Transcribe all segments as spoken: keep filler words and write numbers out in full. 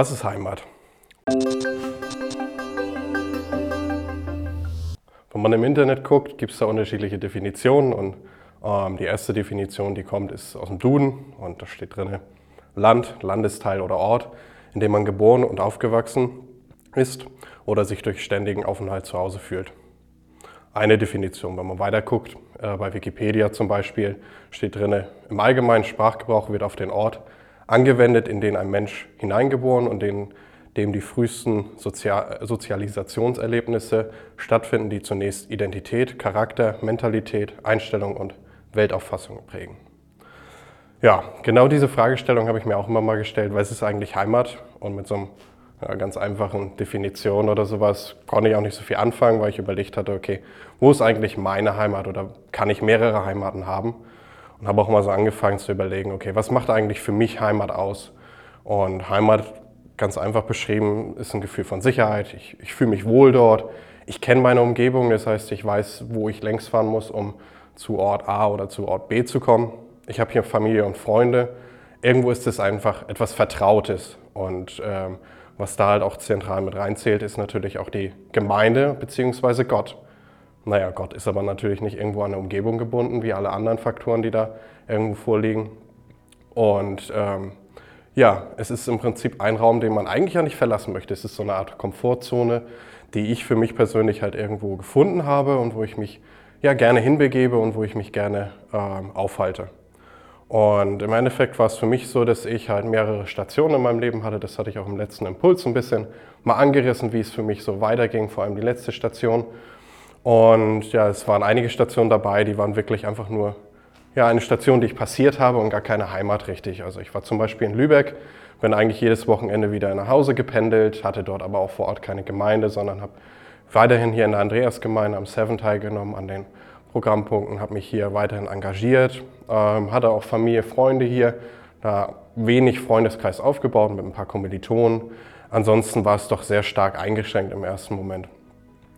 Was ist Heimat? Wenn man im Internet guckt, gibt es da unterschiedliche Definitionen und ähm, die erste Definition, die kommt, ist aus dem Duden und da steht drin Land, Landesteil oder Ort, in dem man geboren und aufgewachsen ist oder sich durch ständigen Aufenthalt zu Hause fühlt. Eine Definition, wenn man weiter guckt, äh, bei Wikipedia zum Beispiel, steht drin, im allgemeinen Sprachgebrauch wird auf den Ort angewendet, in den ein Mensch hineingeboren und den, dem die frühesten Sozial- Sozialisationserlebnisse stattfinden, die zunächst Identität, Charakter, Mentalität, Einstellung und Weltauffassung prägen. Ja, genau diese Fragestellung habe ich mir auch immer mal gestellt, was ist eigentlich Heimat? Und mit so einer ja, ganz einfachen Definition oder sowas konnte ich auch nicht so viel anfangen, weil ich überlegt hatte, okay, wo ist eigentlich meine Heimat oder kann ich mehrere Heimaten haben? Und habe auch mal so angefangen zu überlegen, okay, was macht eigentlich für mich Heimat aus? Und Heimat, ganz einfach beschrieben, ist ein Gefühl von Sicherheit. Ich, ich fühle mich wohl dort. Ich kenne meine Umgebung, das heißt, ich weiß, wo ich längs fahren muss, um zu Ort A oder zu Ort B zu kommen. Ich habe hier Familie und Freunde. Irgendwo ist es einfach etwas Vertrautes. Und ähm, was da halt auch zentral mit reinzählt, ist natürlich auch die Gemeinde bzw. Gott. Naja, Gott ist aber natürlich nicht irgendwo an eine Umgebung gebunden, wie alle anderen Faktoren, die da irgendwo vorliegen. Und ähm, ja, es ist im Prinzip ein Raum, den man eigentlich ja nicht verlassen möchte. Es ist so eine Art Komfortzone, die ich für mich persönlich halt irgendwo gefunden habe und wo ich mich ja gerne hinbegebe und wo ich mich gerne ähm, aufhalte. Und im Endeffekt war es für mich so, dass ich halt mehrere Stationen in meinem Leben hatte. Das hatte ich auch im letzten Impuls ein bisschen mal angerissen, wie es für mich so weiterging, vor allem die letzte Station. Und ja, es waren einige Stationen dabei, die waren wirklich einfach nur ja, eine Station, die ich passiert habe und gar keine Heimat richtig. Also ich war zum Beispiel in Lübeck, bin eigentlich jedes Wochenende wieder nach Hause gependelt, hatte dort aber auch vor Ort keine Gemeinde, sondern habe weiterhin hier in der Andreasgemeinde am Seven teilgenommen an den Programmpunkten, habe mich hier weiterhin engagiert, ähm, hatte auch Familie, Freunde hier, da wenig Freundeskreis aufgebaut mit ein paar Kommilitonen. Ansonsten war es doch sehr stark eingeschränkt im ersten Moment.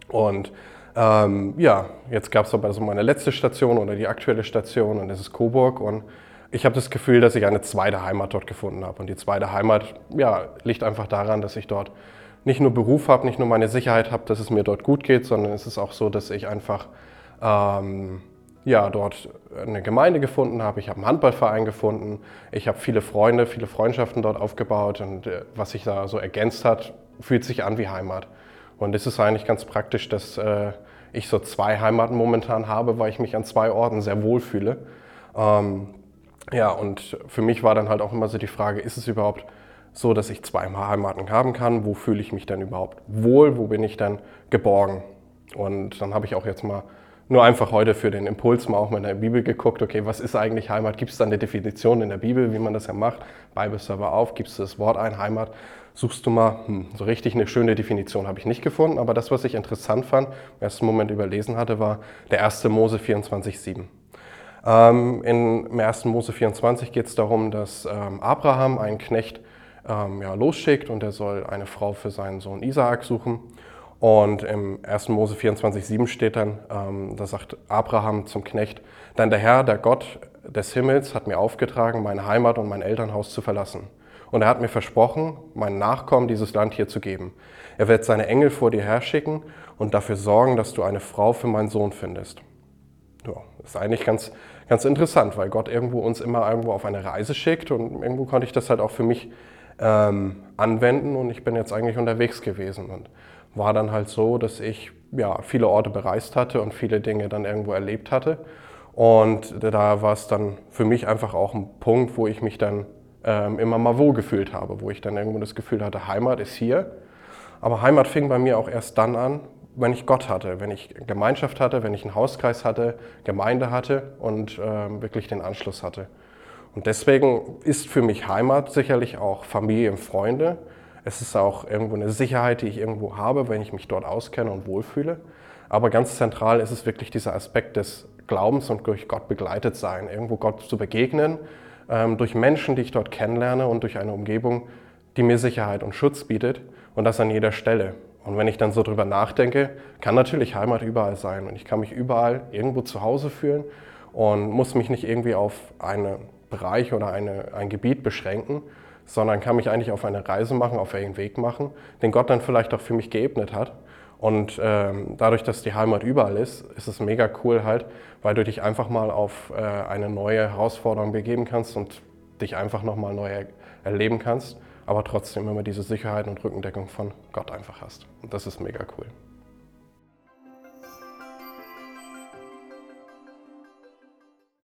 Und Ähm, ja, jetzt gab es aber so meine letzte Station oder die aktuelle Station und das ist Coburg und ich habe das Gefühl, dass ich eine zweite Heimat dort gefunden habe und die zweite Heimat ja, liegt einfach daran, dass ich dort nicht nur Beruf habe, nicht nur meine Sicherheit habe, dass es mir dort gut geht, sondern es ist auch so, dass ich einfach ähm, ja, dort eine Gemeinde gefunden habe, ich habe einen Handballverein gefunden, ich habe viele Freunde, viele Freundschaften dort aufgebaut und äh, was sich da so ergänzt hat, fühlt sich an wie Heimat. Und es ist eigentlich ganz praktisch, dass äh, ich so zwei Heimaten momentan habe, weil ich mich an zwei Orten sehr wohl fühle. Ähm, ja, und für mich war dann halt auch immer so die Frage, ist es überhaupt so, dass ich zwei Heimaten haben kann? Wo fühle ich mich denn überhaupt wohl? Wo bin ich dann geborgen? Und dann habe ich auch jetzt mal nur einfach heute für den Impuls mal auch mal in der Bibel geguckt, okay, was ist eigentlich Heimat? Gibt es da eine Definition in der Bibel, wie man das ja macht? Bibel Server auf, gibst du das Wort ein, Heimat, suchst du mal, hm, so richtig eine schöne Definition habe ich nicht gefunden, aber das, was ich interessant fand, im ersten Moment überlesen hatte, war der erste Mose vierundzwanzig sieben. Ähm, Im ersten Mose vierundzwanzig geht es darum, dass ähm, Abraham einen Knecht ähm, ja, losschickt und er soll eine Frau für seinen Sohn Isaac suchen. Und im ersten Mose vierundzwanzig sieben steht dann, ähm, da sagt Abraham zum Knecht, dann der Herr, der Gott des Himmels, hat mir aufgetragen, meine Heimat und mein Elternhaus zu verlassen. Und er hat mir versprochen, meinen Nachkommen dieses Land hier zu geben. Er wird seine Engel vor dir herschicken und dafür sorgen, dass du eine Frau für meinen Sohn findest. Ja, das ist eigentlich ganz, ganz interessant, weil Gott irgendwo uns immer irgendwo auf eine Reise schickt und irgendwo konnte ich das halt auch für mich ähm, anwenden und ich bin jetzt eigentlich unterwegs gewesen und war dann halt so, dass ich ja, viele Orte bereist hatte und viele Dinge dann irgendwo erlebt hatte. Und da war es dann für mich einfach auch ein Punkt, wo ich mich dann ähm, immer mal wohl gefühlt habe, wo ich dann irgendwo das Gefühl hatte, Heimat ist hier. Aber Heimat fing bei mir auch erst dann an, wenn ich Gott hatte, wenn ich Gemeinschaft hatte, wenn ich einen Hauskreis hatte, Gemeinde hatte und ähm, wirklich den Anschluss hatte. Und deswegen ist für mich Heimat sicherlich auch Familie und Freunde. Es ist auch irgendwo eine Sicherheit, die ich irgendwo habe, wenn ich mich dort auskenne und wohlfühle. Aber ganz zentral ist es wirklich dieser Aspekt des Glaubens und durch Gott begleitet sein, irgendwo Gott zu begegnen, durch Menschen, die ich dort kennenlerne und durch eine Umgebung, die mir Sicherheit und Schutz bietet und das an jeder Stelle. Und wenn ich dann so drüber nachdenke, kann natürlich Heimat überall sein und ich kann mich überall irgendwo zu Hause fühlen und muss mich nicht irgendwie auf einen Bereich oder eine, ein Gebiet beschränken, sondern kann mich eigentlich auf eine Reise machen, auf einen Weg machen, den Gott dann vielleicht auch für mich geebnet hat. Und ähm, dadurch, dass die Heimat überall ist, ist es mega cool halt, weil du dich einfach mal auf äh, eine neue Herausforderung begeben kannst und dich einfach nochmal neu er- erleben kannst, aber trotzdem immer diese Sicherheit und Rückendeckung von Gott einfach hast. Und das ist mega cool.